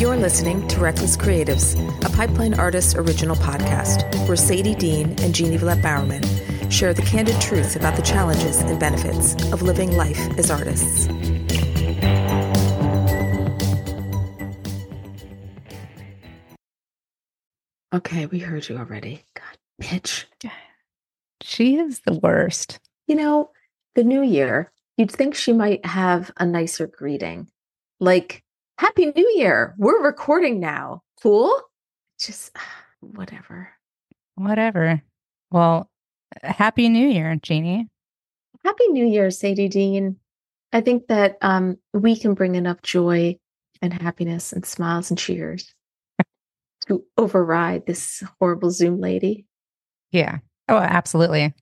You're listening to Reckless Creatives, a Pipeline Artists original podcast where Sadie Dean and Jeanne Veillette Bowerman share the candid truth about the challenges and benefits of living life as artists. Okay, we heard you already. God, bitch. She is the worst. You know, the new year, you'd think she might have a nicer greeting. Like, Happy New Year. We're recording now. Cool? Just whatever. Whatever. Well, Happy New Year, Jeannie. Happy New Year, Sadie Dean. I think that we can bring enough joy and happiness and smiles and cheers to override this horrible Zoom lady. Yeah. Oh, absolutely.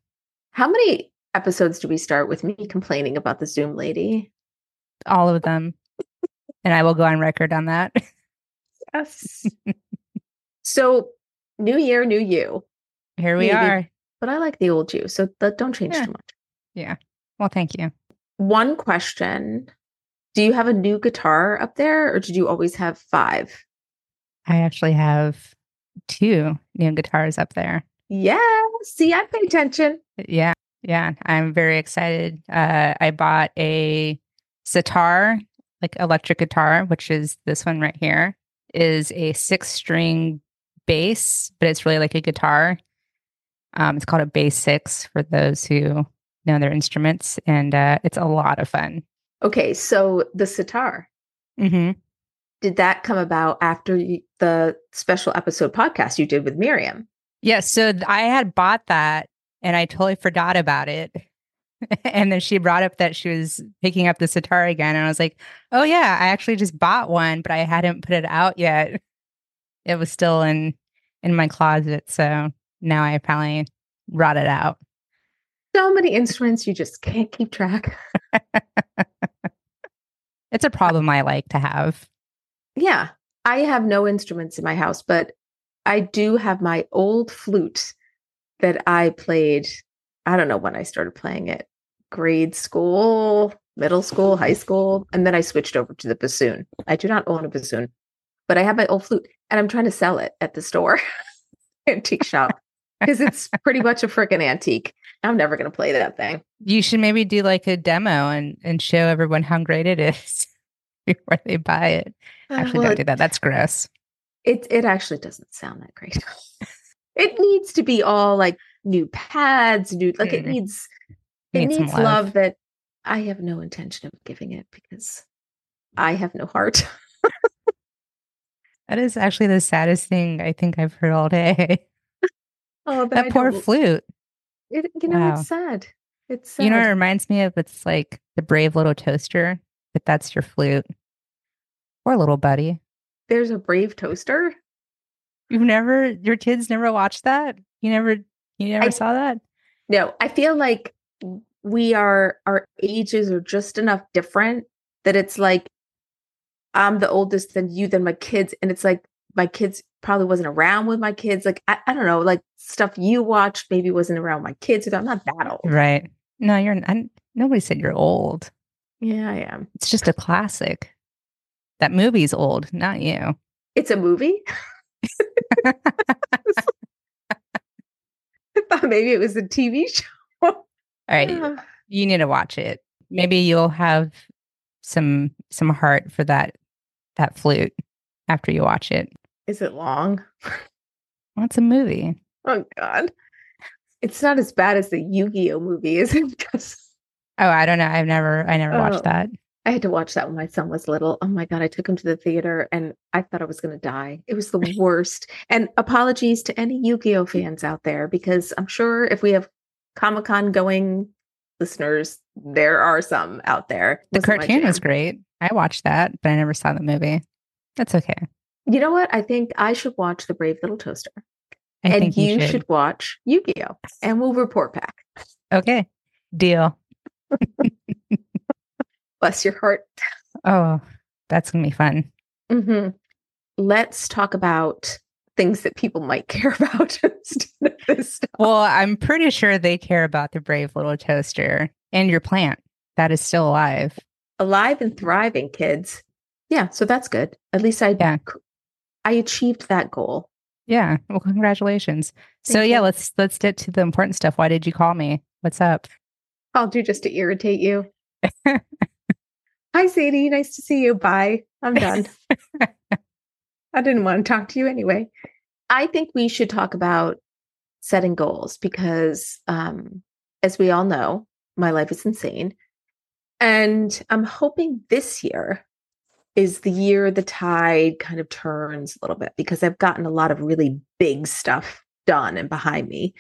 How many episodes do we start with me complaining about the Zoom lady? All of them. And I will go on record on that. Yes. So, new year, new you. Here we are. But I like the old you, so don't change too much. Yeah. Well, thank you. One question. Do you have a new guitar up there, or did you always have five? I actually have two new guitars up there. Yeah. See, I pay attention. Yeah. Yeah. I'm very excited. I bought a sitar, like electric guitar, which is this one right here, is a 6-string bass, but it's really like a guitar. It's called a bass 6 for those who know their instruments. And it's a lot of fun. Okay. So the sitar. Mm-hmm. Did that come about after the special episode podcast you did with Miriam? Yes. Yeah, so I had bought that and I totally forgot about it. And then she brought up that she was picking up the sitar again. And I was like, oh, yeah, I actually just bought one, but I hadn't put it out yet. It was still in my closet. So now I finally brought it out. So many instruments you just can't keep track. It's a problem I like to have. Yeah, I have no instruments in my house, but I do have my old flute that I played. I don't know when I started playing it. Grade school, middle school, high school. And then I switched over to the bassoon. I do not own a bassoon, but I have my old flute and I'm trying to sell it at the store, antique shop, because it's pretty much a freaking antique. I'm never going to play that thing. You should maybe do like a demo and show everyone how great it is before they buy it. Actually, don't do that. That's gross. It actually doesn't sound that great. It needs to be all like new pads, new like it needs love that I have no intention of giving it because I have no heart. That is actually the saddest thing I think I've heard all day. Oh, but that poor flute. Wow. It's sad. It's sad. You know, it reminds me of it's like The Brave Little Toaster, but that's your flute. Poor little buddy. There's a brave toaster. Your kids never watched that? You never saw that? No, I feel like our ages are just enough different that it's like, I'm the oldest than you, than my kids. And it's like, my kids probably wasn't around with my kids. Like, I don't know, like stuff you watched maybe wasn't around my kids. I'm not that old. Right. No, nobody said you're old. Yeah, I am. It's just a classic. That movie's old, not you. It's a movie? I thought maybe it was a TV show. All right. You need to watch it. Maybe you'll have some heart for that flute after you watch it. Is it long? Well, it's a movie. Oh, God. It's not as bad as the Yu-Gi-Oh movie, is it? Oh, I don't know. I never watched that. I had to watch that when my son was little. Oh my God, I took him to the theater and I thought I was going to die. It was the worst. And apologies to any Yu-Gi-Oh fans out there, because I'm sure if we have Comic-Con going listeners, there are some out there. The cartoon was great. I watched that, but I never saw the movie. That's okay. You know what? I think I should watch The Brave Little Toaster. And you should watch Yu-Gi-Oh! And we'll report back. Okay. Deal. Bless your heart. Oh, that's going to be fun. Mm-hmm. Let's talk about things that people might care about. Well, I'm pretty sure they care about The Brave Little Toaster and your plant that is still alive. Alive and thriving, kids. Yeah. So that's good. At least I achieved that goal. Yeah. Well, congratulations. Thank you. let's get to the important stuff. Why did you call me? What's up? I'll do just to irritate you. Hi, Sadie. Nice to see you. Bye. I'm done. I didn't want to talk to you anyway. I think we should talk about setting goals because, as we all know, my life is insane. And I'm hoping this year is the year the tide kind of turns a little bit because I've gotten a lot of really big stuff done and behind me.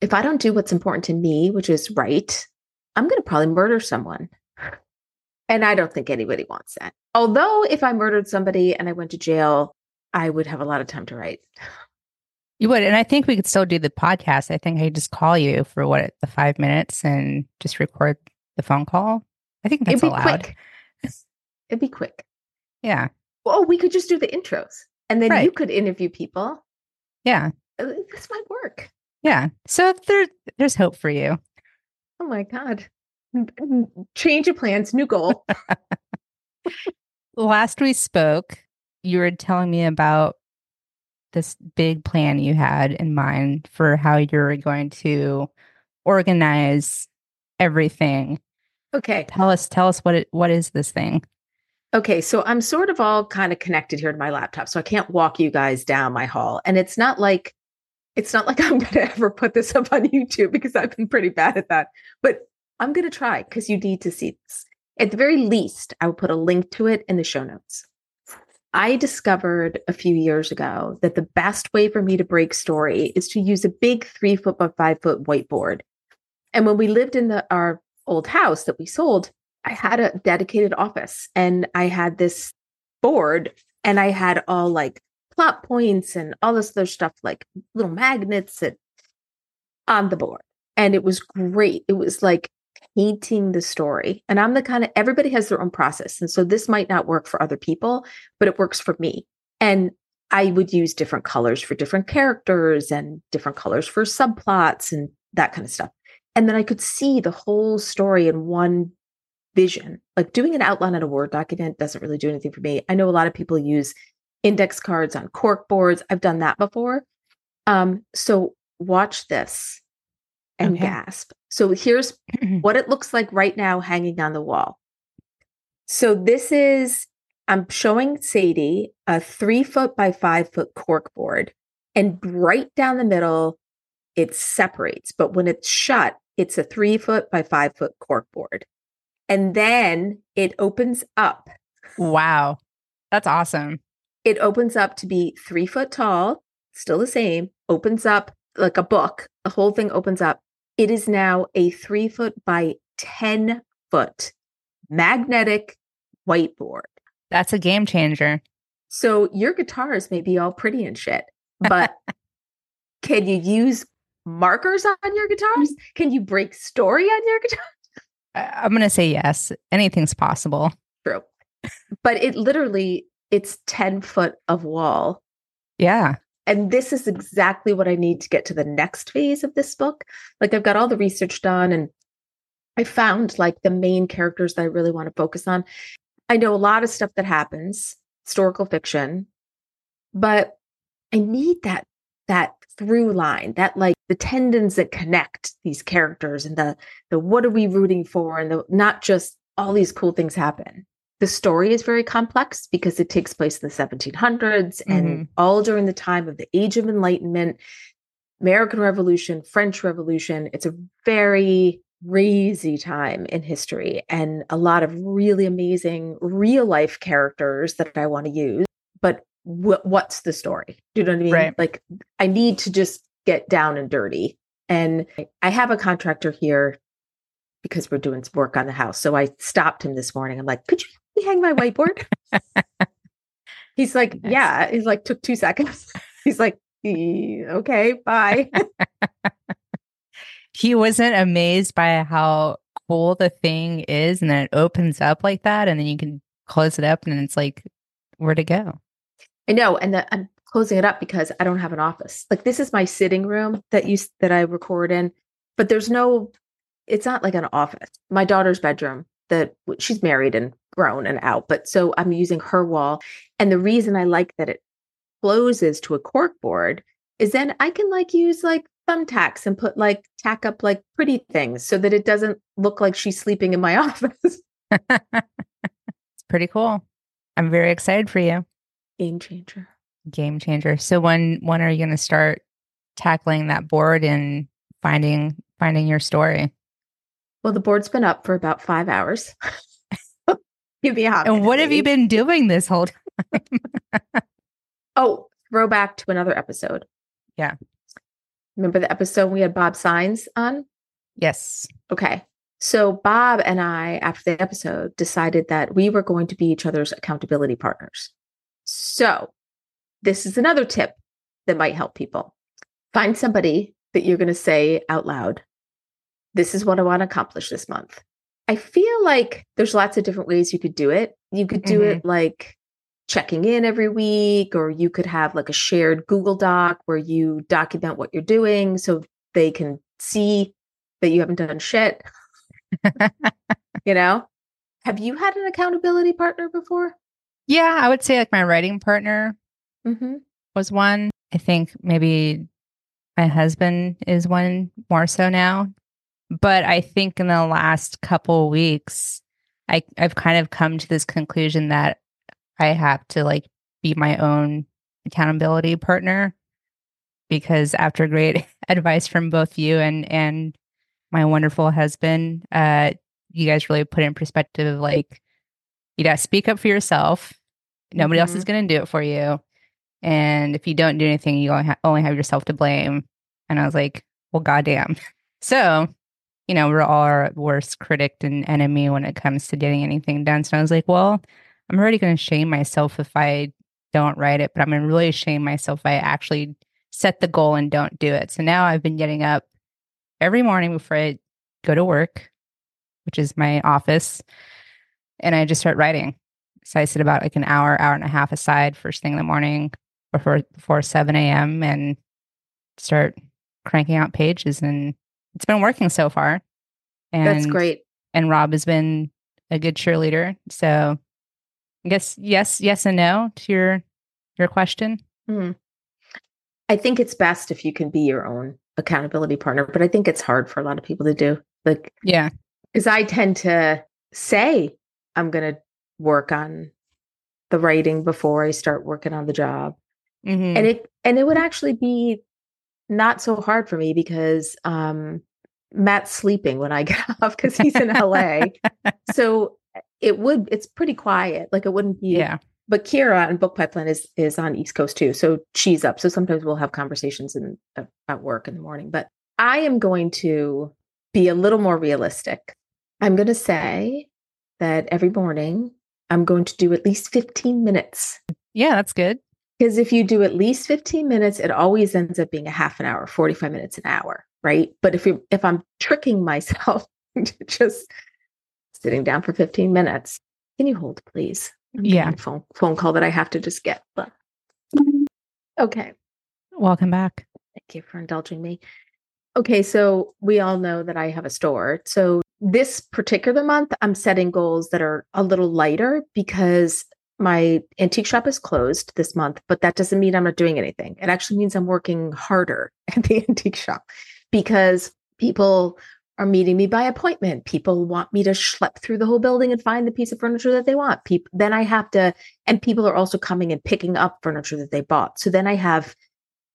If I don't do what's important to me, which is right, I'm going to probably murder someone. And I don't think anybody wants that. Although if I murdered somebody and I went to jail, I would have a lot of time to write. You would. And I think we could still do the podcast. I think I just call you for the 5 minutes and just record the phone call. I think that's allowed. It'd be quick. Yeah. Oh, we could just do the intros and then you could interview people. Yeah. This might work. Yeah. So there's hope for you. Oh my God. Change of plans, new goal. Last we spoke, you were telling me about this big plan you had in mind for how you're going to organize everything. Okay. Tell us what is this thing? Okay. So I'm sort of all kind of connected here to my laptop. So I can't walk you guys down my hall. And it's not like I'm going to ever put this up on YouTube because I've been pretty bad at that, but I'm going to try because you need to see this. At the very least, I will put a link to it in the show notes. I discovered a few years ago that the best way for me to break story is to use a big 3-foot by 5-foot whiteboard. And when we lived in our old house that we sold, I had a dedicated office and I had this board and I had all like plot points and all this other stuff, like little magnets on the board. And it was great. It was like painting the story. And I'm the kind of, everybody has their own process. And so this might not work for other people, but it works for me. And I would use different colors for different characters and different colors for subplots and that kind of stuff. And then I could see the whole story in one vision. Like doing an outline on a Word document doesn't really do anything for me. I know a lot of people use index cards on cork boards. I've done that before. So watch this and gasp. So here's what it looks like right now hanging on the wall. So I'm showing Sadie a 3-foot by 5-foot cork board, and right down the middle, it separates. But when it's shut, it's a 3-foot by 5-foot cork board. And then it opens up. Wow. That's awesome. It opens up to be 3 foot tall, still the same, opens up like a book. The whole thing opens up. It is now a 3-foot by 10-foot magnetic whiteboard. That's a game changer. So your guitars may be all pretty and shit, but can you use markers on your guitars? Can you break story on your guitar? I'm going to say yes. Anything's possible. True. But it literally, it's 10 foot of wall. Yeah. And this is exactly what I need to get to the next phase of this book. Like I've got all the research done and I found like the main characters that I really want to focus on. I know a lot of stuff that happens, historical fiction, but I need that through line, that like the tendons that connect these characters and the what are we rooting for and the not just all these cool things happen. The story is very complex because it takes place in the 1700s and all during the time of the Age of Enlightenment, American Revolution, French Revolution. It's a very crazy time in history and a lot of really amazing real life characters that I want to use. But what's the story? Do you know what I mean? Right. Like I need to just get down and dirty. And I have a contractor here because we're doing work on the house. So I stopped him this morning. I'm like, could you hang my whiteboard? He's like, nice. Yeah. He's like, took 2 seconds. He's like, okay, bye. He wasn't amazed by how cool the thing is. And then it opens up like that. And then you can close it up and then it's like, where to go? I know. And I'm closing it up because I don't have an office. Like this is my sitting room that I record in, but it's not like an office. My daughter's bedroom she's married and grown and out, but so I'm using her wall. And the reason I like that it closes to a cork board is then I can use thumbtacks and put tack up pretty things so that it doesn't look like she's sleeping in my office. It's pretty cool. I'm very excited for you. Game changer. Game changer. So when are you going to start tackling that board and finding your story? Well, the board's been up for about 5 hours. Give me a hot. And what have you been doing this whole time? Oh, throwback to another episode. Yeah. Remember the episode we had Bob Signs on? Yes. Okay. So Bob and I, after the episode, decided that we were going to be each other's accountability partners. So this is another tip that might help people. Find somebody that you're going to say out loud, this is what I want to accomplish this month. I feel like there's lots of different ways you could do it. You could do it like checking in every week, or you could have a shared Google Doc where you document what you're doing so they can see that you haven't done shit. You know, have you had an accountability partner before? Yeah, I would say my writing partner was one. I think maybe my husband is one more so now. But I think in the last couple weeks, I've kind of come to this conclusion that I have to be my own accountability partner, because after great advice from both you and my wonderful husband, you guys really put in perspective, you gotta speak up for yourself. Nobody else is going to do it for you. And if you don't do anything, you only have yourself to blame. And I was like, well, goddamn. So, we're all our worst critic and enemy when it comes to getting anything done. So I was like, well, I'm already going to shame myself if I don't write it, but I'm going to really shame myself if I actually set the goal and don't do it. So now I've been getting up every morning before I go to work, which is my office, and I just start writing. So I sit about an hour, hour and a half aside first thing in the morning before 7 a.m. and start cranking out pages. And it's been working so far. And that's great. And Rob has been a good cheerleader. So I guess yes and no to your question. Mm-hmm. I think it's best if you can be your own accountability partner, but I think it's hard for a lot of people to do. Yeah. Because I tend to say I'm going to work on the writing before I start working on the job. Mm-hmm. And it would actually be not so hard for me because Matt's sleeping when I get off because he's in LA. So it's pretty quiet. It wouldn't be. Yeah. But Kira on Book Pipeline is on East Coast too. So she's up. So sometimes we'll have conversations at work in the morning, but I am going to be a little more realistic. I'm going to say that every morning I'm going to do at least 15 minutes. Yeah, that's good. Because if you do at least 15 minutes, it always ends up being a half an hour, 45 minutes, an hour, right? But if I'm tricking myself into just sitting down for 15 minutes, can you hold, please? I'm yeah. A phone call that I have to just get. But. Okay. Welcome back. Thank you for indulging me. Okay. So we all know that I have a store. So this particular month, I'm setting goals that are a little lighter because my antique shop is closed this month, but that doesn't mean I'm not doing anything. It actually means I'm working harder at the antique shop because people are meeting me by appointment. People want me to schlep through the whole building and find the piece of furniture that they want. Then I have to, and people are also coming and picking up furniture that they bought. So then I have,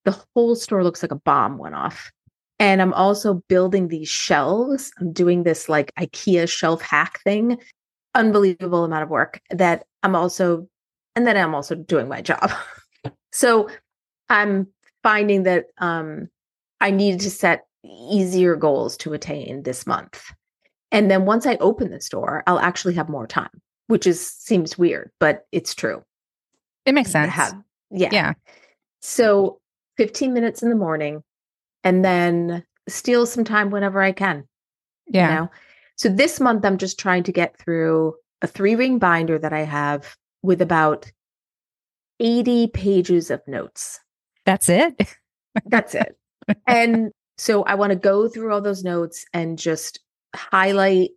the whole store looks like a bomb went off. And I'm also building these shelves. I'm doing this IKEA shelf hack thing. Unbelievable amount of work that I'm also doing my job. So I'm finding that I needed to set easier goals to attain this month. And then once I open the store, I'll actually have more time, which seems weird, but it's true. It makes sense. Yeah. So 15 minutes in the morning and then steal some time whenever I can. Yeah. So this month, I'm just trying to get through a 3-ring binder that I have with about 80 pages of notes. That's it? That's it. And so I want to go through all those notes and just highlight,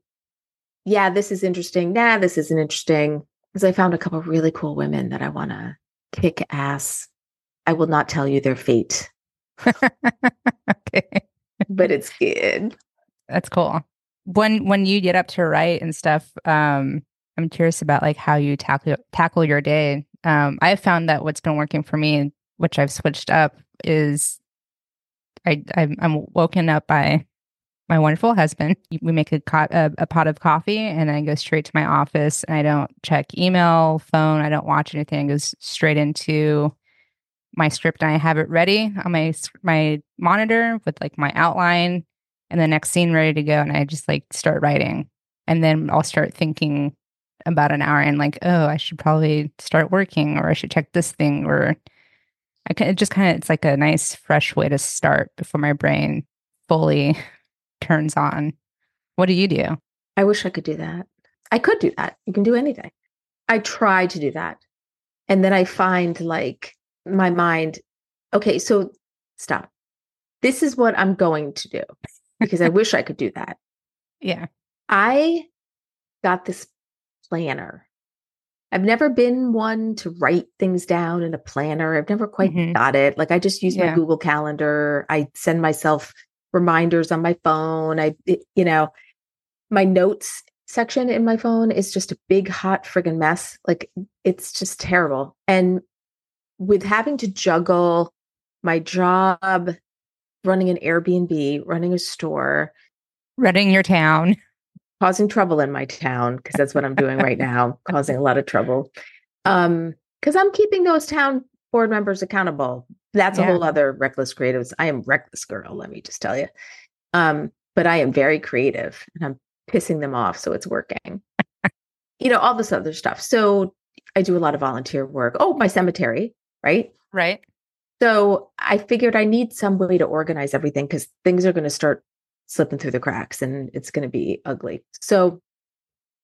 yeah, this is interesting. Nah, this isn't interesting. Because I found a couple of really cool women that I want to kick ass. I will not tell you their fate. Okay. But it's good. That's cool. When you get up to write and stuff, I'm curious about like how you tackle your day. I have found that what's been working for me, which I've switched up, is I'm woken up by my wonderful husband. We make a pot of coffee, and I go straight to my office, and I don't check email, phone. I don't watch anything. It goes straight into my script, and I have it ready on my monitor with like my outline and the next scene ready to go. And I just like start writing, and then I'll start thinking about an hour and like, oh, I should probably start working, or I should check this thing, or I can. It just kind of, it's like a nice fresh way to start before my brain fully turns on. What do you do? I wish I could do that. I could do that. You can do any day. I try to do that. And then I find like my mind, okay, so stop. This is what I'm going to do, because I wish I could do that. Yeah. I got this planner. I've never been one to write things down in a planner. I've never quite got it. Like I just use my Google Calendar. I send myself reminders on my phone. My notes section in my phone is just a big hot friggin' mess. Like it's just terrible. And with having to juggle my job, running an Airbnb, running a store, running your town, causing trouble in my town, because that's what I'm doing right now, causing a lot of trouble. Because I'm keeping those town board members accountable. That's a whole other Reckless Creatives. I am reckless girl, let me just tell you. But I am very creative, and I'm pissing them off, so it's working. All this other stuff. So I do a lot of volunteer work. Oh, my cemetery, right? Right. So I figured I need some way to organize everything, because things are going to start slipping through the cracks, and it's going to be ugly. So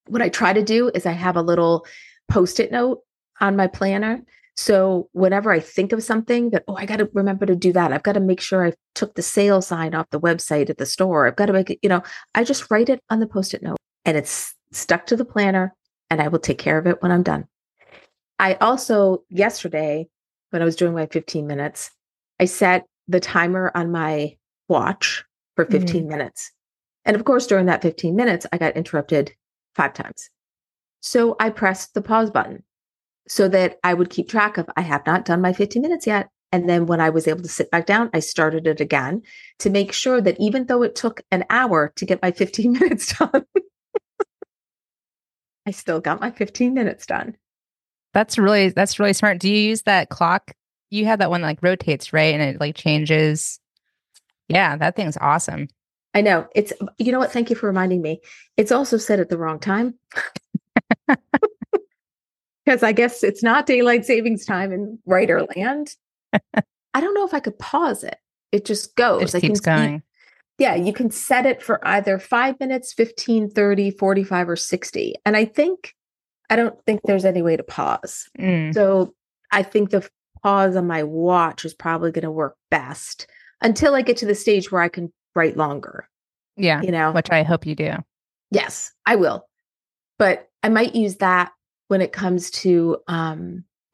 what I try to do is I have a little Post-it note on my planner. So whenever I think of something that, I got to remember to do that. I've got to make sure I took the sale sign off the website at the store. I've got to make it, I just write it on the Post-it note, and it's stuck to the planner, and I will take care of it when I'm done. I also, yesterday, when I was doing my 15 minutes, I set the timer on my watch for 15 minutes. And of course, during that 15 minutes, I got interrupted 5 times. So I pressed the pause button so that I would keep track of, I have not done my 15 minutes yet. And then when I was able to sit back down, I started it again to make sure that even though it took an hour to get my 15 minutes done, I still got my 15 minutes done. That's really smart. Do you use that clock? You have that one that like rotates, right? And it like changes. Yeah, that thing's awesome. I know. It's, you know what? Thank you for reminding me. It's also set at the wrong time. Because I guess it's not daylight savings time in writer land. I don't know if I could pause it. It just goes. It keeps going. Yeah, you can set it for either 5 minutes, 15, 30, 45, or 60. And I don't think there's any way to pause. So I think the pause on my watch is probably going to work best until I get to the stage where I can write longer. Yeah. Which I hope you do. Yes, I will. But I might use that when it comes to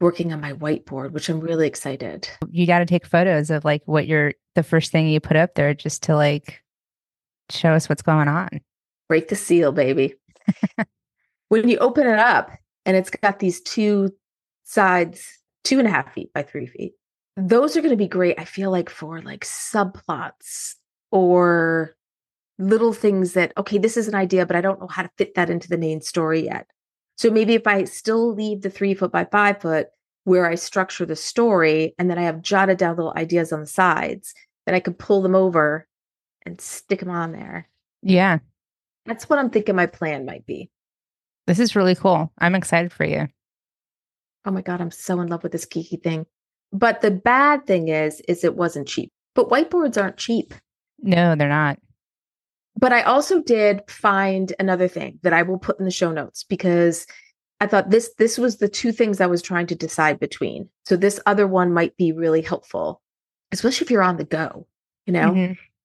working on my whiteboard, which I'm really excited. You got to take photos of like what the first thing you put up there, just to like show us what's going on. Break the seal, baby. When you open it up and it's got these two sides, 2.5 feet by 3 feet, those are going to be great. I feel like for like subplots or little things that, okay, this is an idea, but I don't know how to fit that into the main story yet. So maybe if I still leave the 3 foot by 5 foot where I structure the story, and then I have jotted down little ideas on the sides, then I could pull them over and stick them on there. Yeah. That's what I'm thinking my plan might be. This is really cool. I'm excited for you. Oh my God, I'm so in love with this geeky thing. But the bad thing is it wasn't cheap. But whiteboards aren't cheap. No, they're not. But I also did find another thing that I will put in the show notes, because I thought this was the two things I was trying to decide between. So this other one might be really helpful, especially if you're on the go.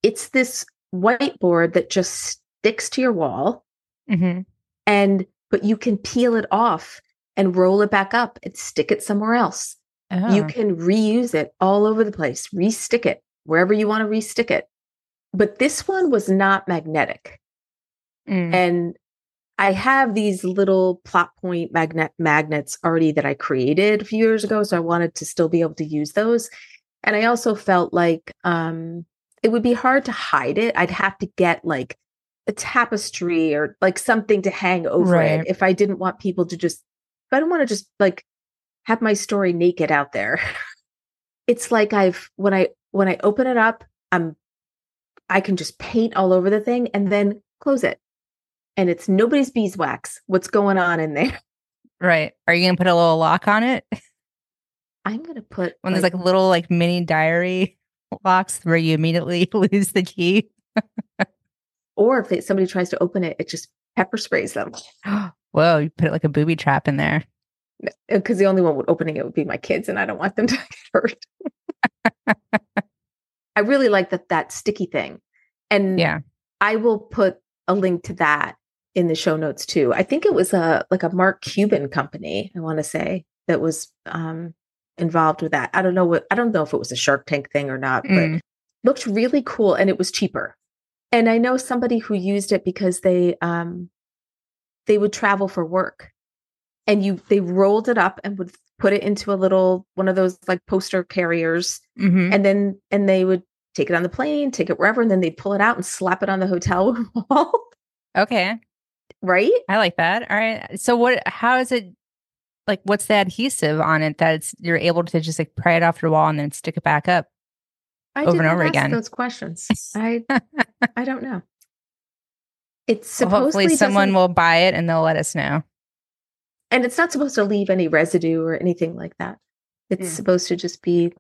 It's this whiteboard that just sticks to your wall. Mm-hmm. But you can peel it off and roll it back up and stick it somewhere else. Oh. You can reuse it all over the place, restick it wherever you want to restick it. But this one was not magnetic. Mm. And I have these little plot point magnets already that I created a few years ago. So I wanted to still be able to use those. And I also felt like it would be hard to hide it. I'd have to get like a tapestry or like something to hang over it. If I didn't want people to just, I don't want to just like have my story naked out there. It's like when I open it up, I can just paint all over the thing and then close it. And it's nobody's beeswax. What's going on in there? Right. Are you going to put a little lock on it? I'm going to put when there's like little like mini diary locks where you immediately lose the key. Or if somebody tries to open it, it just pepper sprays them. Whoa, you put it like a booby trap in there. Because the only one opening it would be my kids, and I don't want them to get hurt. I really like that sticky thing. And yeah, I will put a link to that in the show notes too. I think it was a Mark Cuban company, I want to say, that was involved with that. I don't know if it was a Shark Tank thing or not, but looked really cool and it was cheaper. And I know somebody who used it because they would travel for work, and they rolled it up and would put it into a little one of those like poster carriers, and they would take it on the plane, take it wherever, and then they'd pull it out and slap it on the hotel wall. Okay, right? I like that. All right. So what? How is it? Like, what's the adhesive on it that you're able to just like pry it off your wall and then stick it back up? I didn't ask those questions. I don't know. It's supposedly hopefully someone will buy it and they'll let us know. And it's not supposed to leave any residue or anything like that. It's supposed to just be,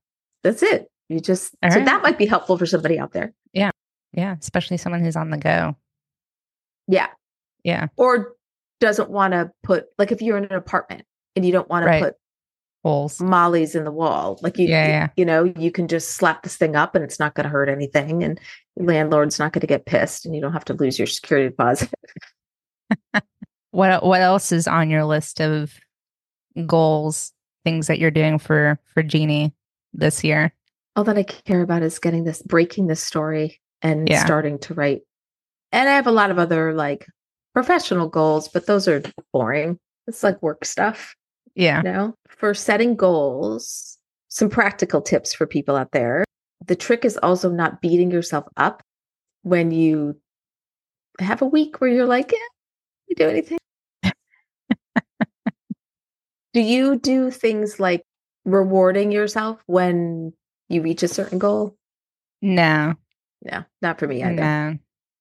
that's it. You just, all so right. That might be helpful for somebody out there. Yeah. Yeah. Especially someone who's on the go. Yeah. Yeah. Or doesn't want to put, like if you're in an apartment and you don't want to put holes, mollies in the wall. Like you know, you can just slap this thing up and it's not going to hurt anything. And your landlord's not going to get pissed and you don't have to lose your security deposit. What else is on your list of goals, things that you're doing for Jeanne this year? All that I care about is getting this, breaking this story and starting to write. And I have a lot of other like professional goals, but those are boring. It's like work stuff. Yeah. You know? For setting goals, some practical tips for people out there. The trick is also not beating yourself up when you have a week where you're like, yeah, you do anything. Do you do things like rewarding yourself when you reach a certain goal? No. No, not for me either. No.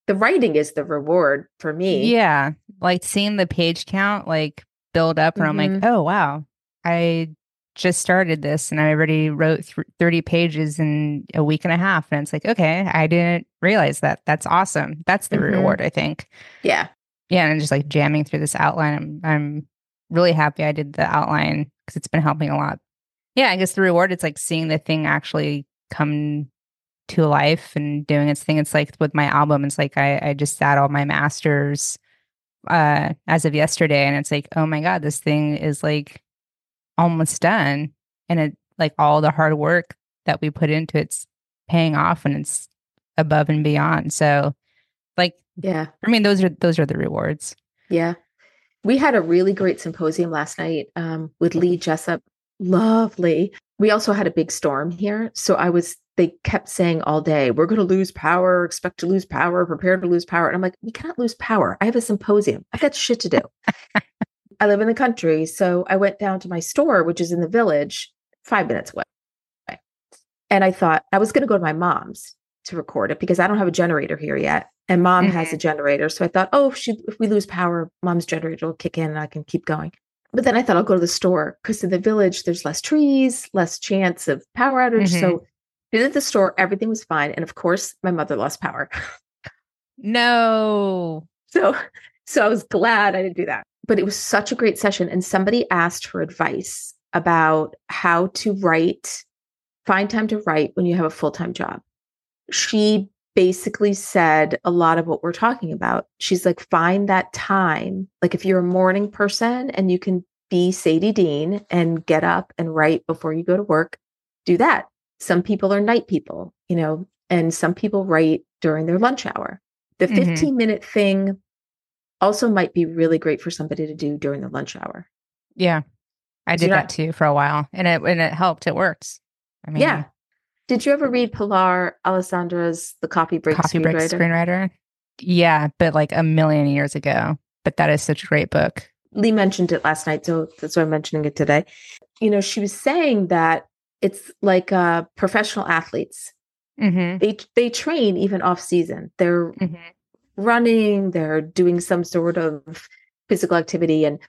The writing is the reward for me. Yeah. Like seeing the page count like build up and I'm like, oh, wow, I just started this and I already wrote 30 pages in a week and a half. And it's like, okay, I didn't realize that. That's awesome. That's the reward, I think. Yeah. Yeah, and I'm just like jamming through this outline. I'm really happy I did the outline because it's been helping a lot. Yeah, I guess the reward, it's like seeing the thing actually come to life and doing its thing. It's like with my album, it's like I just sat all my masters as of yesterday, and it's like, oh my God, this thing is like almost done. And it like all the hard work that we put into it's paying off and it's above and beyond. So like, yeah, I mean, those are the rewards. Yeah. We had a really great symposium last night with Lee Jessup. Lovely. We also had a big storm here. So they kept saying all day, we're going to lose power, expect to lose power, prepare to lose power. And I'm like, we cannot lose power. I have a symposium. I've got shit to do. I live in the country. So I went down to my store, which is in the village, 5 minutes away. And I thought I was going to go to my mom's to record it because I don't have a generator here yet. And mom has a generator. So I thought, oh, if we lose power, mom's generator will kick in and I can keep going. But then I thought I'll go to the store because in the village, there's less trees, less chance of power outage. So I did the store. Everything was fine. And of course, my mother lost power. No. So I was glad I didn't do that. But it was such a great session. And somebody asked for advice about how to write, find time to write when you have a full-time job. She basically said a lot of what we're talking about. She's like, find that time. Like if you're a morning person and you can be Sadie Dean and get up and write before you go to work, do that. Some people are night people, you know, and some people write during their lunch hour. The 15-minute thing also might be really great for somebody to do during the lunch hour. Yeah. I did that too for a while and it helped. It works. I mean, yeah. Did you ever read Pilar Alessandra's The Coffee Break Screenwriter? Yeah, but like a million years ago. But that is such a great book. Lee mentioned it last night, so that's why I'm mentioning it today. You know, she was saying that it's like professional athletes. Mm-hmm. They train even off season. They're running, they're doing some sort of physical activity. And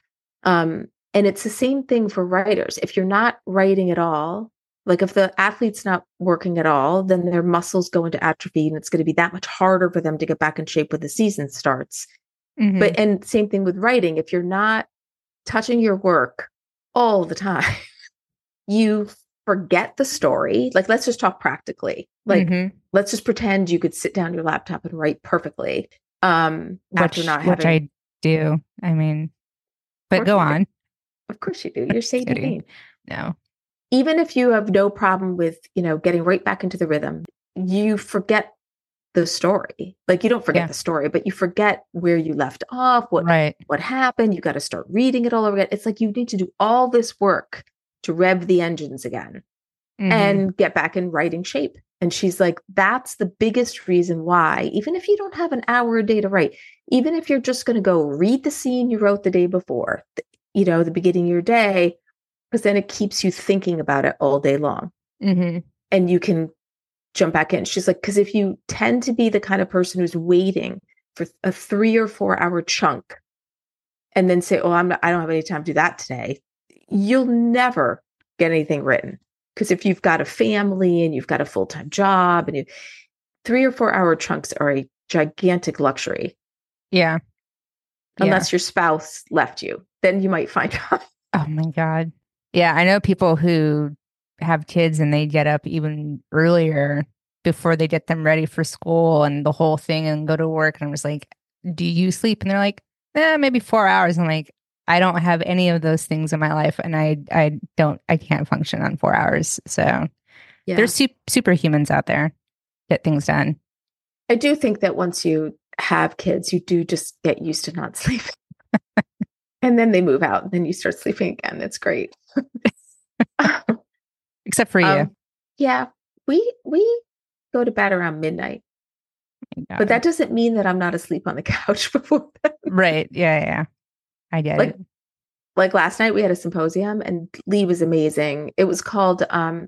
it's the same thing for writers. If you're not writing at all, like if the athlete's not working at all, then their muscles go into atrophy and it's going to be that much harder for them to get back in shape when the season starts. Mm-hmm. But, and same thing with writing. If you're not touching your work all the time, you forget the story. Like, let's just talk practically. Like, let's just pretend you could sit down your laptop and write perfectly. Which I do. I mean, but go on. Of course you do. You're Sadie Dean. No. Even if you have no problem with, you know, getting right back into the rhythm, you forget the story. Like you don't forget the story, but you forget where you left off, what happened. You got to start reading it all over again. It's like you need to do all this work to rev the engines again and get back in writing shape. And she's like, that's the biggest reason why, even if you don't have an hour a day to write, even if you're just going to go read the scene you wrote the day before, you know, the beginning of your day, because then it keeps you thinking about it all day long. Mm-hmm. And you can jump back in. She's like, because if you tend to be the kind of person who's waiting for a 3 or 4 hour chunk and then say, oh, I don't have any time to do that today, you'll never get anything written. Because if you've got a family and you've got a full-time job, and 3 or 4 hour chunks are a gigantic luxury. Yeah. Unless your spouse left you, then you might find out. Oh my God. Yeah, I know people who have kids and they get up even earlier before they get them ready for school and the whole thing and go to work. And I'm just like, do you sleep? And they're like, maybe 4 hours. I'm like, I don't have any of those things in my life. And I can't function on 4 hours. So there's superhumans out there. Get things done. I do think that once you have kids, you do just get used to not sleeping. And then they move out and then you start sleeping again. It's great. Except for you. Yeah. We go to bed around midnight. But that doesn't mean that I'm not asleep on the couch before then. Right. Yeah. I get it. Like last night we had a symposium and Lee was amazing. It was called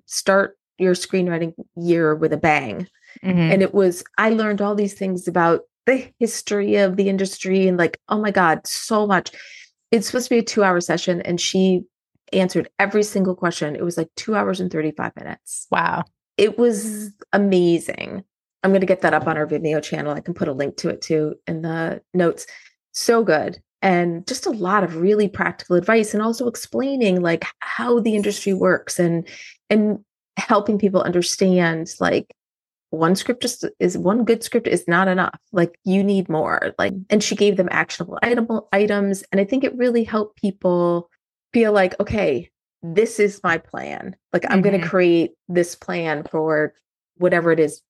Start Your Screenwriting Year with a Bang. Mm-hmm. And it was, I learned all these things about the history of the industry and like, oh my God, so much. It's supposed to be a 2 hour session and she answered every single question. It was like 2 hours and 35 minutes. Wow. It was amazing. I'm going to get that up on our Vimeo channel. I can put a link to it too in the notes. So good. And just a lot of really practical advice and also explaining like how the industry works and helping people understand like one good script is not enough. Like you need more, like, and she gave them actionable items. And I think it really helped people feel like, okay, this is my plan. Like I'm going to create this plan for whatever it is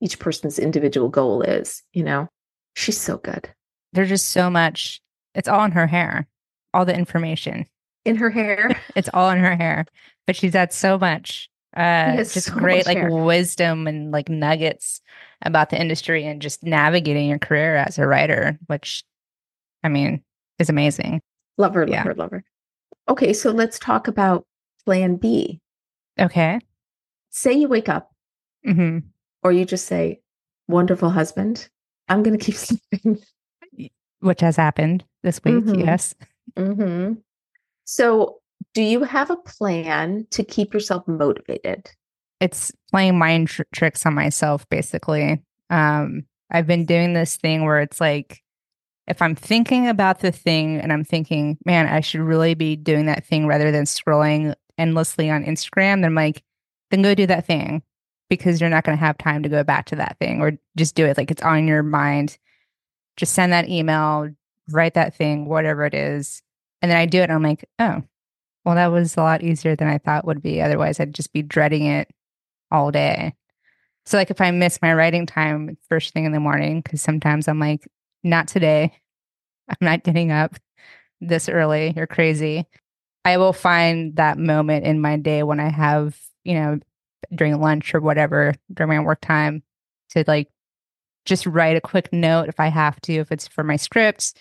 each person's individual goal is, you know, she's so good. There's just so much. It's all in her hair, all the information in her hair. It's all in her hair, but she's had so much. Just so great like hair. Wisdom and like nuggets about the industry and just navigating your career as a writer, which I mean is amazing. Love her. Okay, so let's talk about plan B. Okay. Say you wake up or you just say, wonderful husband, I'm going to keep sleeping. Which has happened this week, yes. Mm-hmm. So do you have a plan to keep yourself motivated? It's playing mind tricks on myself, basically. I've been doing this thing where it's like, if I'm thinking about the thing and I'm thinking, man, I should really be doing that thing rather than scrolling endlessly on Instagram, then I'm like, then go do that thing. because you're not going to have time to go back to that thing, or just do it. Like, it's on your mind. Just send that email, write that thing, whatever it is. And then I do it and I'm like, oh, well, that was a lot easier than I thought would be. Otherwise, I'd just be dreading it all day. So like if I miss my writing time first thing in the morning, because sometimes I'm like, not today. I'm not getting up this early. You're crazy. I will find that moment in my day when I have, you know, during lunch or whatever, during my work time, to like just write a quick note if I have to, if it's for my scripts,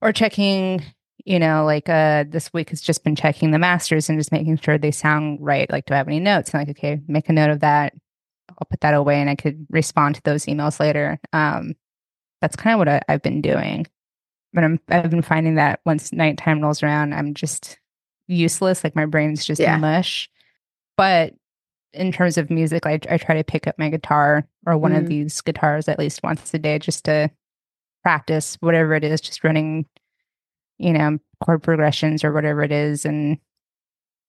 or checking, you know, like this week has just been checking the masters and just making sure they sound right. Like, do I have any notes? And like, okay, make a note of that. I'll put that away and I could respond to those emails later. That's kind of what I've been doing. But I've been finding that once nighttime rolls around, I'm just useless. Like my brain's just mush. But in terms of music, I try to pick up my guitar or one of these guitars at least once a day just to practice whatever it is, just running, you know, chord progressions or whatever it is. And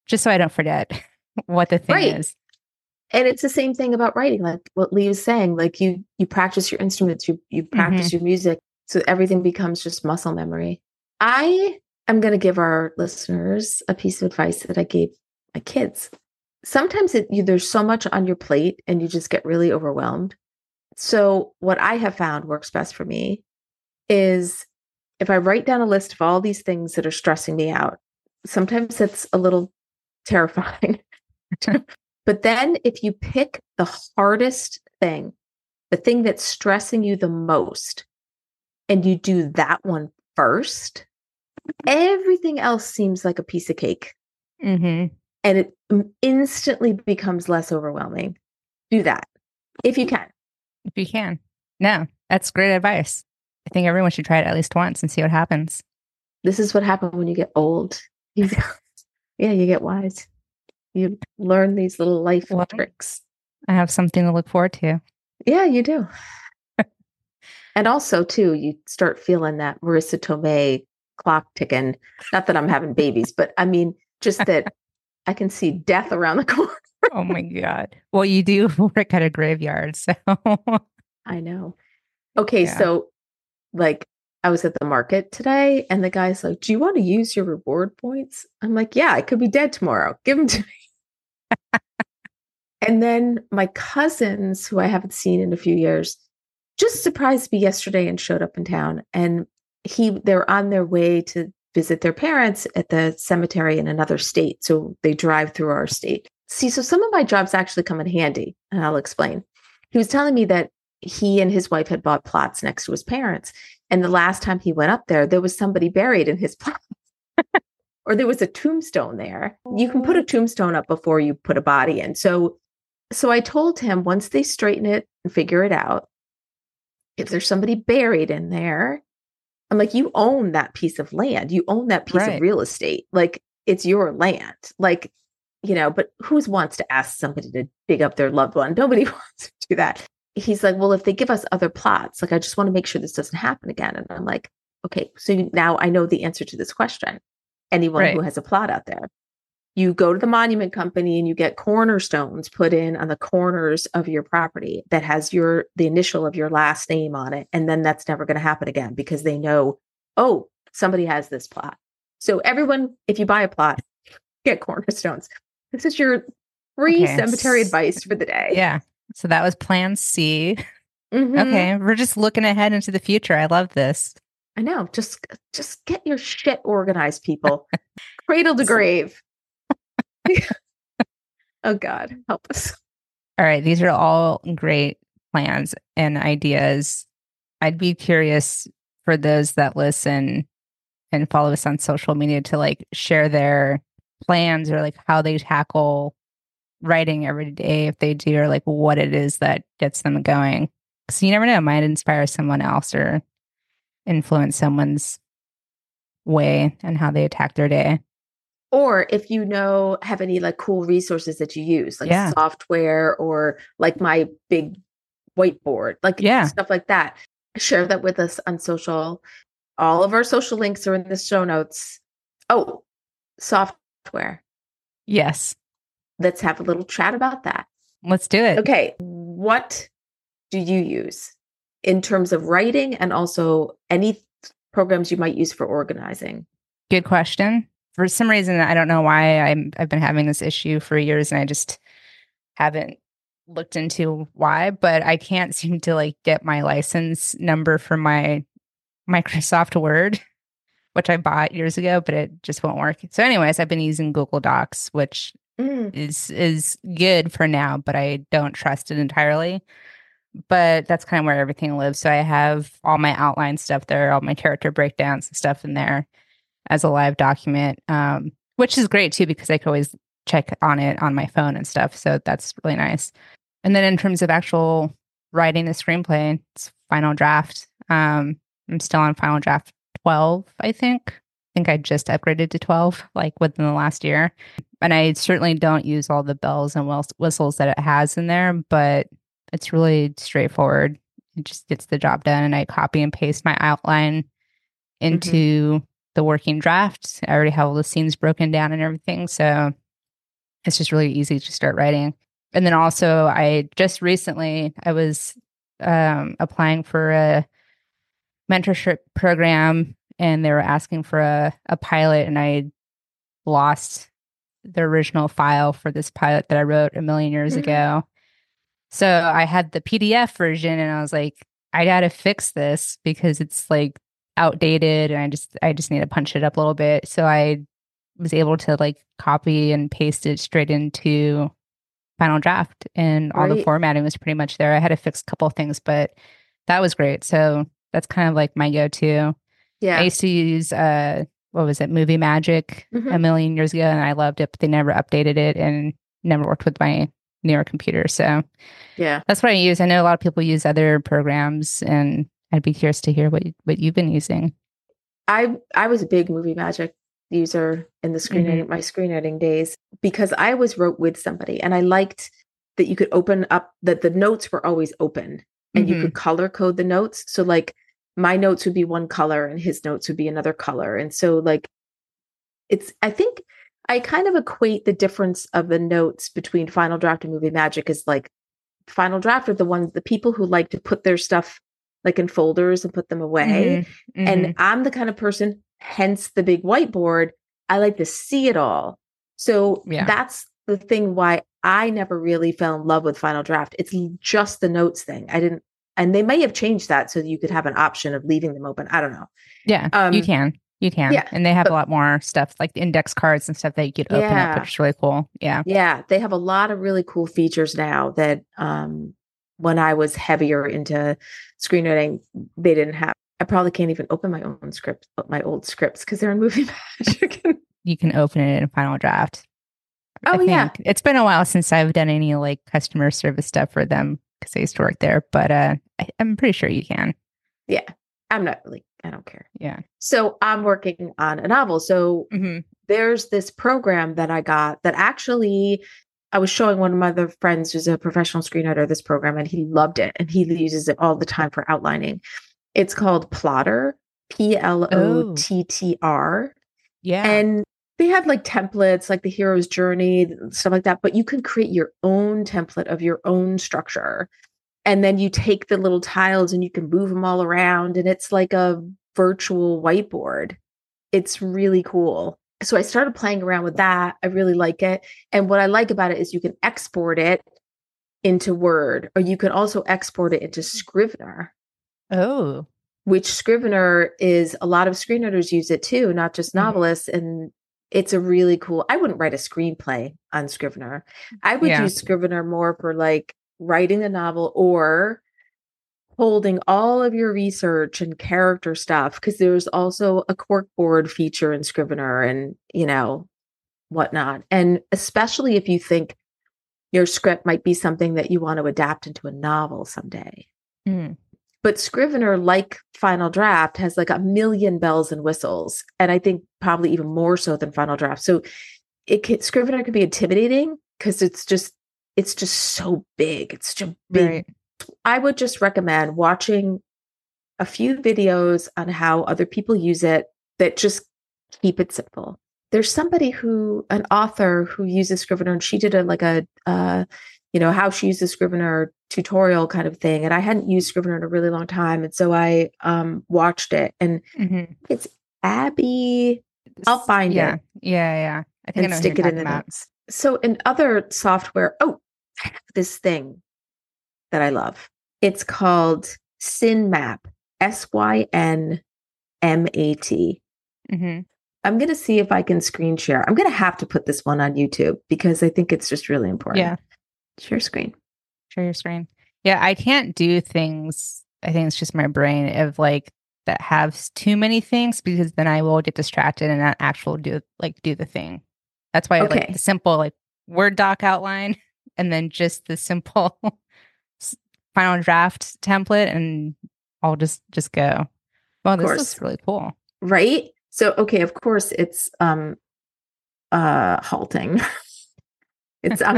just so I don't forget what the thing is. And it's the same thing about writing, like what Lee was saying, like you practice your instruments, you practice your music. So everything becomes just muscle memory. I am going to give our listeners a piece of advice that I gave my kids. Sometimes there's so much on your plate and you just get really overwhelmed. So what I have found works best for me is if I write down a list of all these things that are stressing me out, sometimes that's a little terrifying. But then if you pick the hardest thing, the thing that's stressing you the most, and you do that one first, everything else seems like a piece of cake. Mm-hmm. And it instantly becomes less overwhelming. Do that if you can. If you can. No, that's great advice. I think everyone should try it at least once and see what happens. This is what happens when you get old. You get wise. You learn these little life tricks. I have something to look forward to. Yeah, you do. And also, too, you start feeling that Marissa Tomei clock ticking. Not that I'm having babies, but I mean, just that I can see death around the corner. Oh, my God. Well, you do work at a graveyard, so. I know. Okay, yeah. So, like, I was at the market today, and the guy's like, do you want to use your reward points? I'm like, yeah, I could be dead tomorrow. Give them to me. And then my cousins, who I haven't seen in a few years, just surprised me yesterday and showed up in town. And they're on their way to visit their parents at the cemetery in another state. So they drive through our state. See, so some of my jobs actually come in handy, and I'll explain. He was telling me that he and his wife had bought plots next to his parents. And the last time he went up there was somebody buried in his plot. Or there was a tombstone there. You can put a tombstone up before you put a body in. So I told him once they straighten it and figure it out, if there's somebody buried in there, I'm like, you own that piece of land. You own that piece of real estate. Like, it's your land. Like, you know, but who wants to ask somebody to dig up their loved one? Nobody wants to do that. He's like, well, if they give us other plots, like, I just want to make sure this doesn't happen again. And I'm like, okay, so now I know the answer to this question. Anyone who has a plot out there, you go to the monument company and you get cornerstones put in on the corners of your property that has the initial of your last name on it. And then that's never going to happen again because they know, oh, somebody has this plot. So everyone, if you buy a plot, get cornerstones. This is your free cemetery advice for the day. Yeah. So that was plan C. Mm-hmm. Okay. We're just looking ahead into the future. I love this. I know. Just get your shit organized, people. Cradle to grave. Oh God, help us. All right. These are all great plans and ideas. I'd be curious for those that listen and follow us on social media to like share their plans or like how they tackle writing every day, if they do, or like what it is that gets them going. So you never know, it might inspire someone else or influence someone's way and how they attack their day. Or if you have any like cool resources that you use, like software or like my big whiteboard, like stuff like that. Share that with us on social. All of our social links are in the show notes. Oh, software. Yes. Let's have a little chat about that. Let's do it. Okay. What do you use in terms of writing and also any programs you might use for organizing? Good question. For some reason, I don't know why I've been having this issue for years, and I just haven't looked into why, but I can't seem to like get my license number for my Microsoft Word, which I bought years ago, but it just won't work. So anyways, I've been using Google Docs, which is good for now, but I don't trust it entirely. But that's kind of where everything lives. So I have all my outline stuff there, all my character breakdowns and stuff in there as a live document, which is great too, because I can always check on it on my phone and stuff. So that's really nice. And then in terms of actual writing the screenplay, it's Final Draft. I'm still on Final Draft 12, I think. I think I just upgraded to 12, like within the last year. And I certainly don't use all the bells and whistles that it has in there, but it's really straightforward. It just gets the job done. And I copy and paste my outline into the working draft. I already have all the scenes broken down and everything. So it's just really easy to start writing. And then also, I just recently, I was applying for a mentorship program, and they were asking for a pilot, and I lost the original file for this pilot that I wrote a million years ago. So I had the PDF version, and I was like, I gotta fix this because it's like outdated, and I just need to punch it up a little bit. So I was able to like copy and paste it straight into Final Draft, and all the formatting was pretty much there. I had to fix a couple of things, but that was great. So that's kind of like my go-to. Yeah, I used to use Movie Magic a million years ago, and I loved it, but they never updated it and never worked with my newer computer. So yeah, that's what I use. I know a lot of people use other programs, and I'd be curious to hear what you've been using. I was a big Movie Magic user in the screenwriting days, because I always wrote with somebody, and I liked that you could open up, that the notes were always open, and you could color code the notes. So like my notes would be one color and his notes would be another color. And so like I think I kind of equate the difference of the notes between Final Draft and Movie Magic is like Final Draft are the people who like to put their stuff like in folders and put them away. And I'm the kind of person, hence the big whiteboard, I like to see it all. So that's the thing why I never really fell in love with Final Draft. It's just the notes thing. And they may have changed that so that you could have an option of leaving them open. I don't know. Yeah, you can. Yeah, and they have a lot more stuff like index cards and stuff that you could open up, which is really cool. Yeah. Yeah. They have a lot of really cool features now that when I was heavier into screenwriting, they didn't have. I probably can't even open my own script, my old scripts, because they're in Movie Magic. You can open it in Final Draft. Oh, yeah. It's been a while since I've done any like customer service stuff for them, because I used to work there, but I'm pretty sure you can. Yeah. I'm not really, I don't care. Yeah. So I'm working on a novel. So there's this program that I got that actually I was showing one of my other friends who's a professional screenwriter this program, and he loved it, and he uses it all the time for outlining. It's called Plotter, Plotter. Yeah. And they have like templates, like the hero's journey, stuff like that, but you can create your own template of your own structure. And then you take the little tiles and you can move them all around. And it's like a virtual whiteboard. It's really cool. So I started playing around with that. I really like it. And what I like about it is you can export it into Word, or you can also export it into Scrivener. Oh. Which Scrivener is, a lot of screenwriters use it too, not just novelists. And it's a really cool, I wouldn't write a screenplay on Scrivener. I would use Scrivener more for like writing a novel or holding all of your research and character stuff, because there's also a corkboard feature in Scrivener and, you know, whatnot. And especially if you think your script might be something that you want to adapt into a novel someday. But Scrivener, like Final Draft, has like a million bells and whistles. And I think probably even more so than Final Draft. So Scrivener could be intimidating because it's just so big. It's just big. Right. I would just recommend watching a few videos on how other people use it that just keep it simple. There's somebody an author who uses Scrivener, and she did a you know, how she used the Scrivener tutorial kind of thing. And I hadn't used Scrivener in a really long time. And so I watched it, and it's Abbie. I'll find it. Yeah. I think I know stick it in the notes. So in other software, I have this thing that I love. It's called SynMap, SynMap. I'm going to see if I can screen share. I'm going to have to put this one on YouTube because I think it's just really important. Yeah. Share screen. Share your screen. Yeah. I can't do things. I think it's just my brain of like that has too many things, because then I will get distracted and not actually do the thing. That's why I like the simple like Word doc outline, and then just the simple Final Draft template, and I'll just go, wow, this is really cool. Right? So, okay, of course it's halting. I'm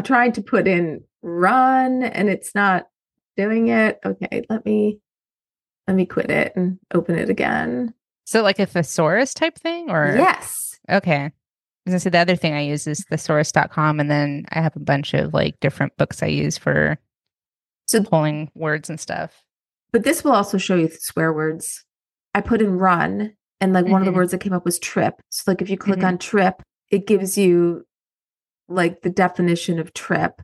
trying to put in run and it's not doing it. Okay, let me quit it and open it again. So like a thesaurus type thing, or? Yes. Okay. So the other thing I use is thesaurus.com, and then I have a bunch of like different books I use for pulling words and stuff. But this will also show you swear words. I put in run, and like one of the words that came up was trip. So like if you click on trip, it gives you like the definition of trip.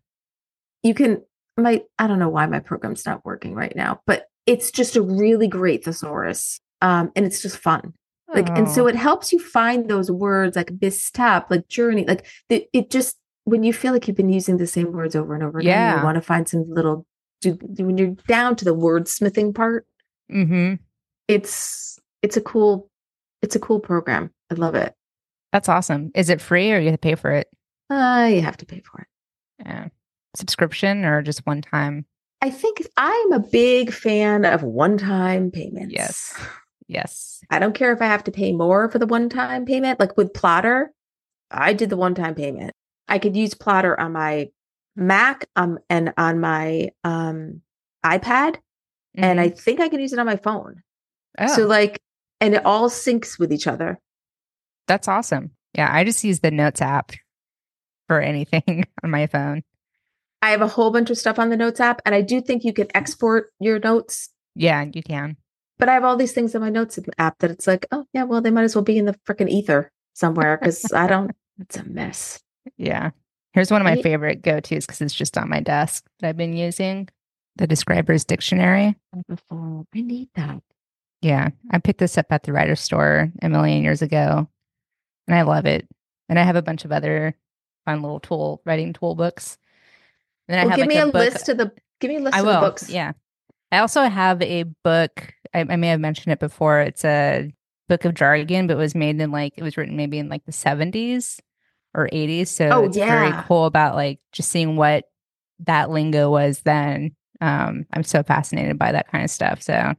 You can, I don't know why my program's not working right now, but it's just a really great thesaurus. And it's just fun. Like, and so it helps you find those words like misstep, like journey, like it just, when you feel like you've been using the same words over and over again, you want to find some little, when you're down to the wordsmithing part, it's a cool program. I love it. That's awesome. Is it free, or you have to pay for it? You have to pay for it. Yeah. Subscription or just one time? I think I'm a big fan of one-time payments. Yes. I don't care if I have to pay more for the one-time payment. Like with Plotter, I did the one-time payment. I could use Plotter on my Mac and on my iPad. And I think I can use it on my phone. Oh. So like, and it all syncs with each other. That's awesome. Yeah. I just use the Notes app for anything on my phone. I have a whole bunch of stuff on the Notes app, and I do think you can export your notes. Yeah, you can. But I have all these things in my Notes app that it's like, oh, yeah, well, they might as well be in the freaking ether somewhere, because it's a mess. Yeah. Here's one of my favorite go-tos, because it's just on my desk, that I've been using, the Describers Dictionary. Before, I need that. Yeah. I picked this up at the Writer's Store a million years ago, and I love it. And I have a bunch of other fun little writing tool books. And then give me a list of the books. Yeah. I also have a book. I may have mentioned it before. It's a book of jargon, but it was written maybe in like the 70s or 80s. So very cool about like just seeing what that lingo was then. I'm so fascinated by that kind of stuff. So if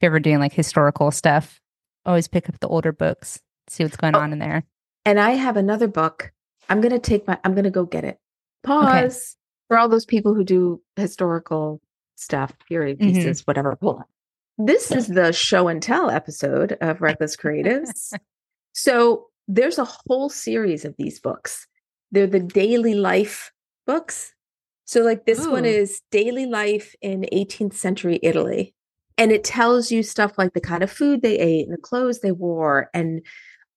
you're ever doing like historical stuff, always pick up the older books, see what's going on in there. And I have another book. I'm going to go get it. Pause. Okay. For all those people who do historical stuff, period pieces, whatever. Hold on. This is the show and tell episode of Reckless Creatives. So there's a whole series of these books. They're the daily life books. So like this one is daily life in 18th century Italy. And it tells you stuff like the kind of food they ate and the clothes they wore and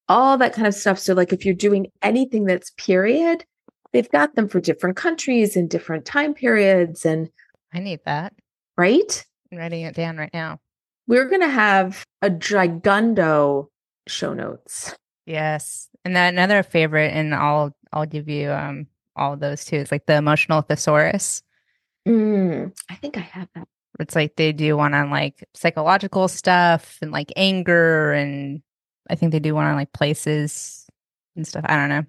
all that kind of stuff. So like if you're doing anything that's period, they've got them for different countries and different time periods. And I need that. Right? I'm writing it down right now. We're going to have a gigundo show notes. Yes. And then another favorite, and I'll give you all those too. It's like the Emotional Thesaurus. I think I have that. It's like they do one on like psychological stuff and like anger, and I think they do one on like places and stuff. I don't know.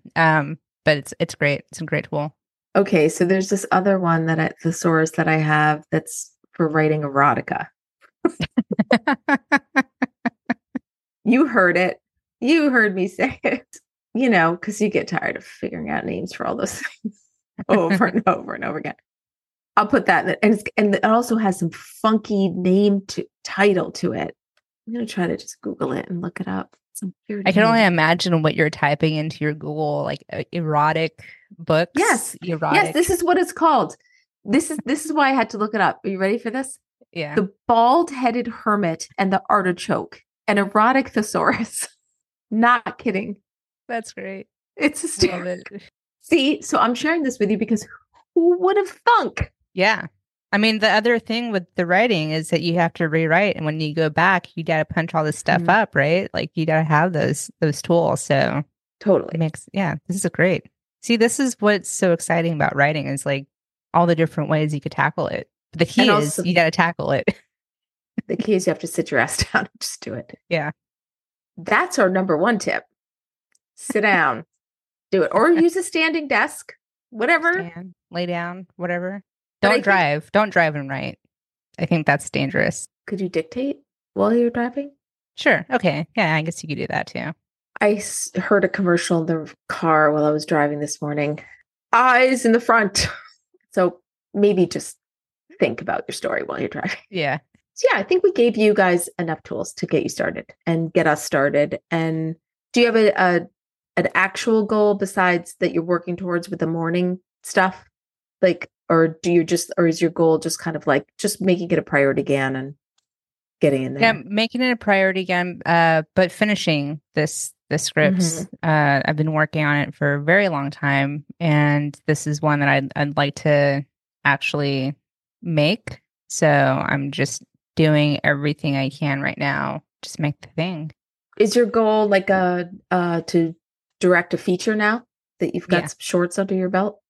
But it's great. It's a great tool. Okay. So there's this other one thesaurus that I have that's for writing erotica. You heard it. You heard me say it, you know, because you get tired of figuring out names for all those things over and over and over again. I'll put that in it. And it also has some funky title to it. I'm going to try to just Google it and look it up. I can only imagine what you're typing into your Google, like erotic books. Yes. This is what it's called. This is why I had to look it up. Are you ready for this? Yeah. The Bald Headed Hermit and the Artichoke, an erotic thesaurus. Not kidding. That's great. It's hysterical. Love it. See, so I'm sharing this with you because who would have thunk? Yeah. I mean, the other thing with the writing is that you have to rewrite. And when you go back, you got to punch all this stuff up, right? Like you got to have those tools. So totally makes, yeah, this is great. See, this is what's so exciting about writing is like all the different ways you could tackle it. But the key also, is you got to tackle it. The key is you have to sit your ass down and just do it. Yeah. That's our number one tip. Sit down, do it, or use a standing desk, whatever. Stand, lay down, whatever. Don't drive and write. I think that's dangerous. Could you dictate while you're driving? Sure. Okay. Yeah, I guess you could do that too. I heard a commercial in the car while I was driving this morning. Eyes in the front. So maybe just think about your story while you're driving. Yeah. So yeah, I think we gave you guys enough tools to get you started and get us started. And do you have an actual goal besides that you're working towards with the morning stuff? Like, or is your goal just kind of like just making it a priority again and getting in there? Yeah, making it a priority again, but finishing the scripts. Mm-hmm. I've been working on it for a very long time, and this is one that I'd like to actually make. So I'm just doing everything I can right now. Just make the thing. Is your goal like to direct a feature now that you've got some shorts under your belt?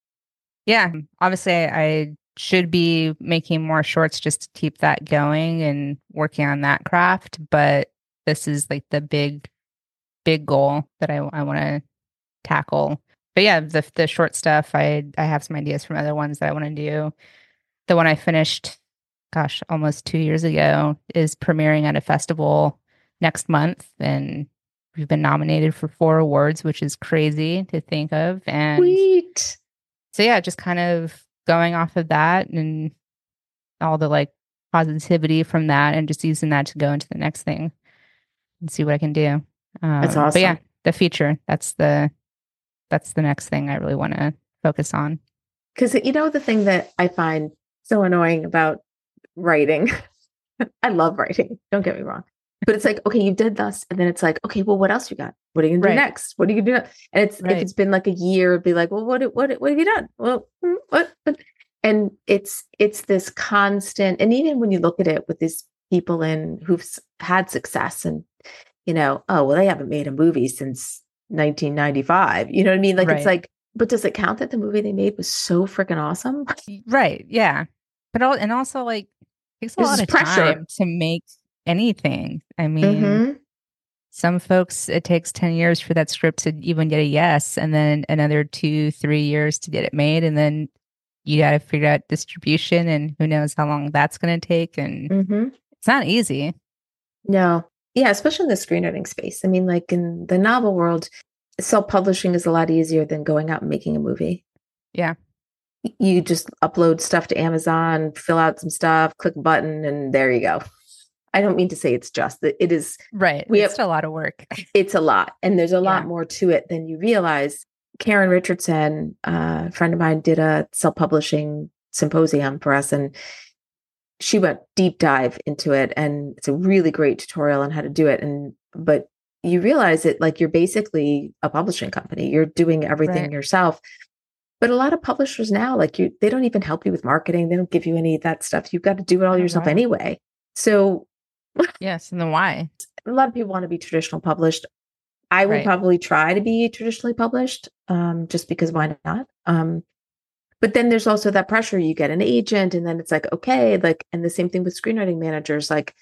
Yeah, obviously I should be making more shorts just to keep that going and working on that craft. But this is like the big goal that I want to tackle. But yeah, the short stuff, I have some ideas from other ones that I want to do. The one I finished, gosh, almost 2 years ago is premiering at a festival next month. And we've been nominated for 4 awards, which is crazy to think of. And sweet. So yeah, just kind of going off of that and all the like positivity from that and just using that to go into the next thing and see what I can do. That's awesome. But yeah, the feature, that's the next thing I really want to focus on. Because you know, the thing that I find so annoying about writing, I love writing, don't get me wrong, but it's like, okay, you did this. And then it's like, okay, well, what else you got? What are you going to do next? What are you going to do next? And it's, if it's been like a year, it'd be like, well, what have you done? Well, what? And it's this constant. And even when you look at it with these people who've had success and, you know, oh, well, they haven't made a movie since 1995. You know what I mean? Like, it's like, but does it count that the movie they made was so freaking awesome? Right. Yeah. But and also like, it takes a lot of time to make anything. I mean, some folks, it takes 10 years for that script to even get a yes, and then another 2-3 years to get it made, and then you got to figure out distribution, and who knows how long that's going to take, and it's not easy. No. Yeah, especially in the screenwriting space. I mean, like in the novel world, self-publishing is a lot easier than going out and making a movie. Yeah. You just upload stuff to Amazon, fill out some stuff, click a button, and there you go. I don't mean to say it's just that it is. Right. It's a lot of work. It's a lot. And there's a lot more to it than you realize. Karen Richardson, a friend of mine, did a self-publishing symposium for us. And she went deep dive into it. And it's a really great tutorial on how to do it. But you realize it, like, you're basically a publishing company. You're doing everything yourself. But a lot of publishers now, like, they don't even help you with marketing. They don't give you any of that stuff. You've got to do it all yourself anyway. So yes. And then why? A lot of people want to be traditional published. I would probably try to be traditionally published, just because why not? But then there's also that pressure. You get an agent, and then it's like, okay, like, and the same thing with screenwriting managers, like,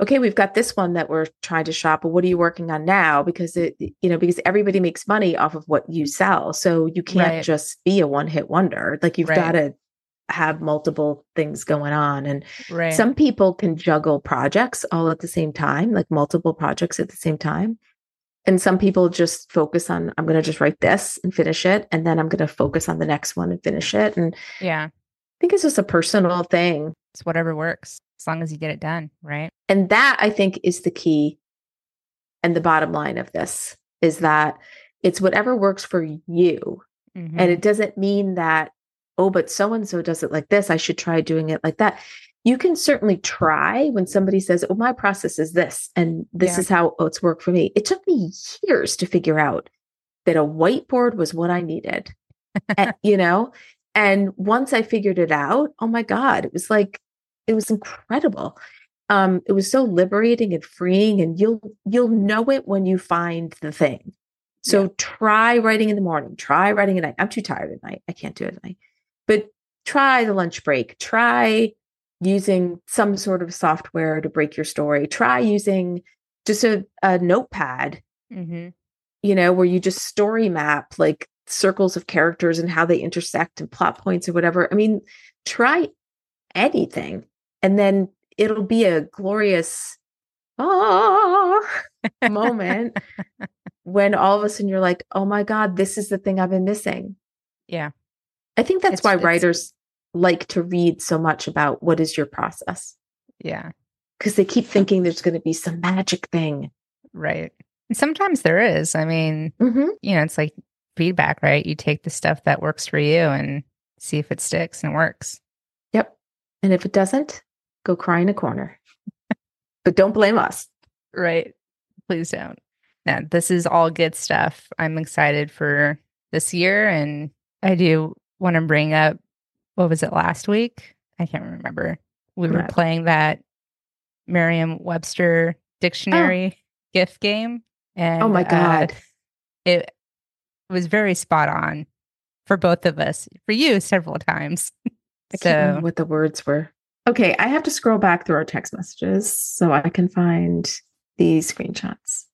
okay, we've got this one that we're trying to shop, but what are you working on now? Because because everybody makes money off of what you sell. So you can't just be a one-hit wonder. Like, you've got to have multiple things going on. And some people can juggle projects all at the same time, like multiple projects at the same time. And some people just focus on, I'm going to just write this and finish it. And then I'm going to focus on the next one and finish it. And yeah, I think it's just a personal thing. It's whatever works, as long as you get it done. Right. And that, I think, is the key. And the bottom line of this is that it's whatever works for you. Mm-hmm. And it doesn't mean that oh, but so-and-so does it like this. I should try doing it like that. You can certainly try when somebody says, oh, my process is this, and this is how it's worked for me. It took me years to figure out that a whiteboard was what I needed, and, you know? And once I figured it out, oh my God, it was like, it was incredible. It was so liberating and freeing, and you'll know it when you find the thing. So try writing in the morning, try writing at night. I'm too tired at night. I can't do it at night, but try the lunch break, try using some sort of software to break your story, try using just a notepad, you know, where you just story map like circles of characters and how they intersect and plot points or whatever. I mean, try anything, and then it'll be a glorious moment when all of a sudden you're like, oh my God, this is the thing I've been missing. Yeah. I think that's why writers like to read so much about what is your process. Yeah. Because they keep thinking there's going to be some magic thing. Right. And sometimes there is. I mean, you know, it's like feedback, right? You take the stuff that works for you and see if it sticks and works. Yep. And if it doesn't, go cry in a corner, but don't blame us. Right. Please don't. Now, this is all good stuff. I'm excited for this year. And I do want to bring up, what was it last week? I can't remember. We were playing that Merriam-Webster dictionary gift game. And oh my God. It was very spot on for both of us, for you several times. I can't remember what the words were. Okay, I have to scroll back through our text messages so I can find these screenshots.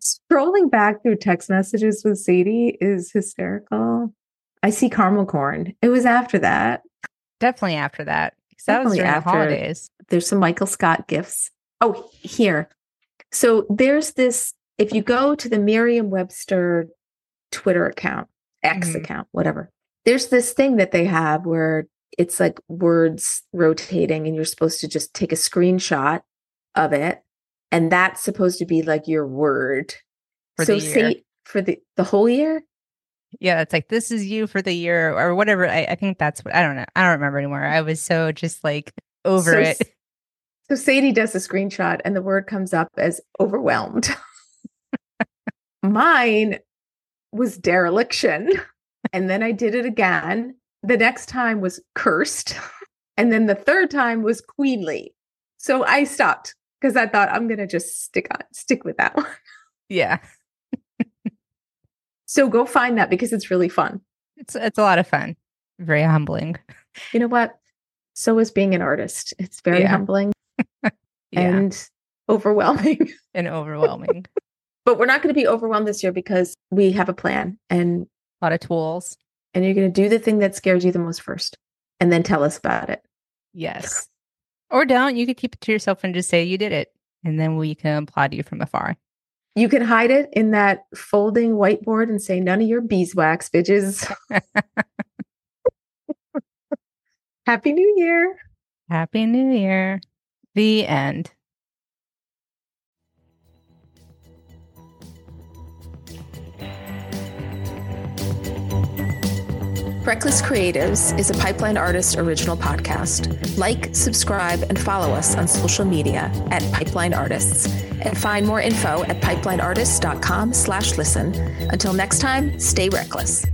Scrolling back through text messages with Sadie is hysterical. I see caramel corn. It was after that. Definitely after that. Because that was during the holidays. There's some Michael Scott gifts. Oh, here. So there's this, if you go to the Merriam-Webster Twitter account, X account, whatever, there's this thing that they have where it's like words rotating and you're supposed to just take a screenshot of it. And that's supposed to be like your word for the year. Say for the whole year. Yeah. It's like, this is you for the year or whatever. I think that's what, I don't know. I don't remember anymore. I was so just like over it. So Sadie does a screenshot and the word comes up as overwhelmed. Mine was dereliction. And then I did it again. The next time was cursed. And then the third time was queenly. So I stopped because I thought I'm going to just stick with that one. Yeah. So go find that because it's really fun. It's a lot of fun. Very humbling. You know what? So is being an artist. It's very humbling and overwhelming. And overwhelming. But we're not going to be overwhelmed this year because we have a plan and a lot of tools. And you're going to do the thing that scares you the most first and then tell us about it. Yes. Or don't. You could keep it to yourself and just say you did it. And then we can applaud you from afar. You can hide it in that folding whiteboard and say, none of your beeswax, bitches. Happy New Year. Happy New Year. The end. Reckless Creatives is a Pipeline Artist original podcast. Like, subscribe, and follow us on social media at Pipeline Artists. And find more info at pipelineartists.com/listen. Until next time, stay reckless.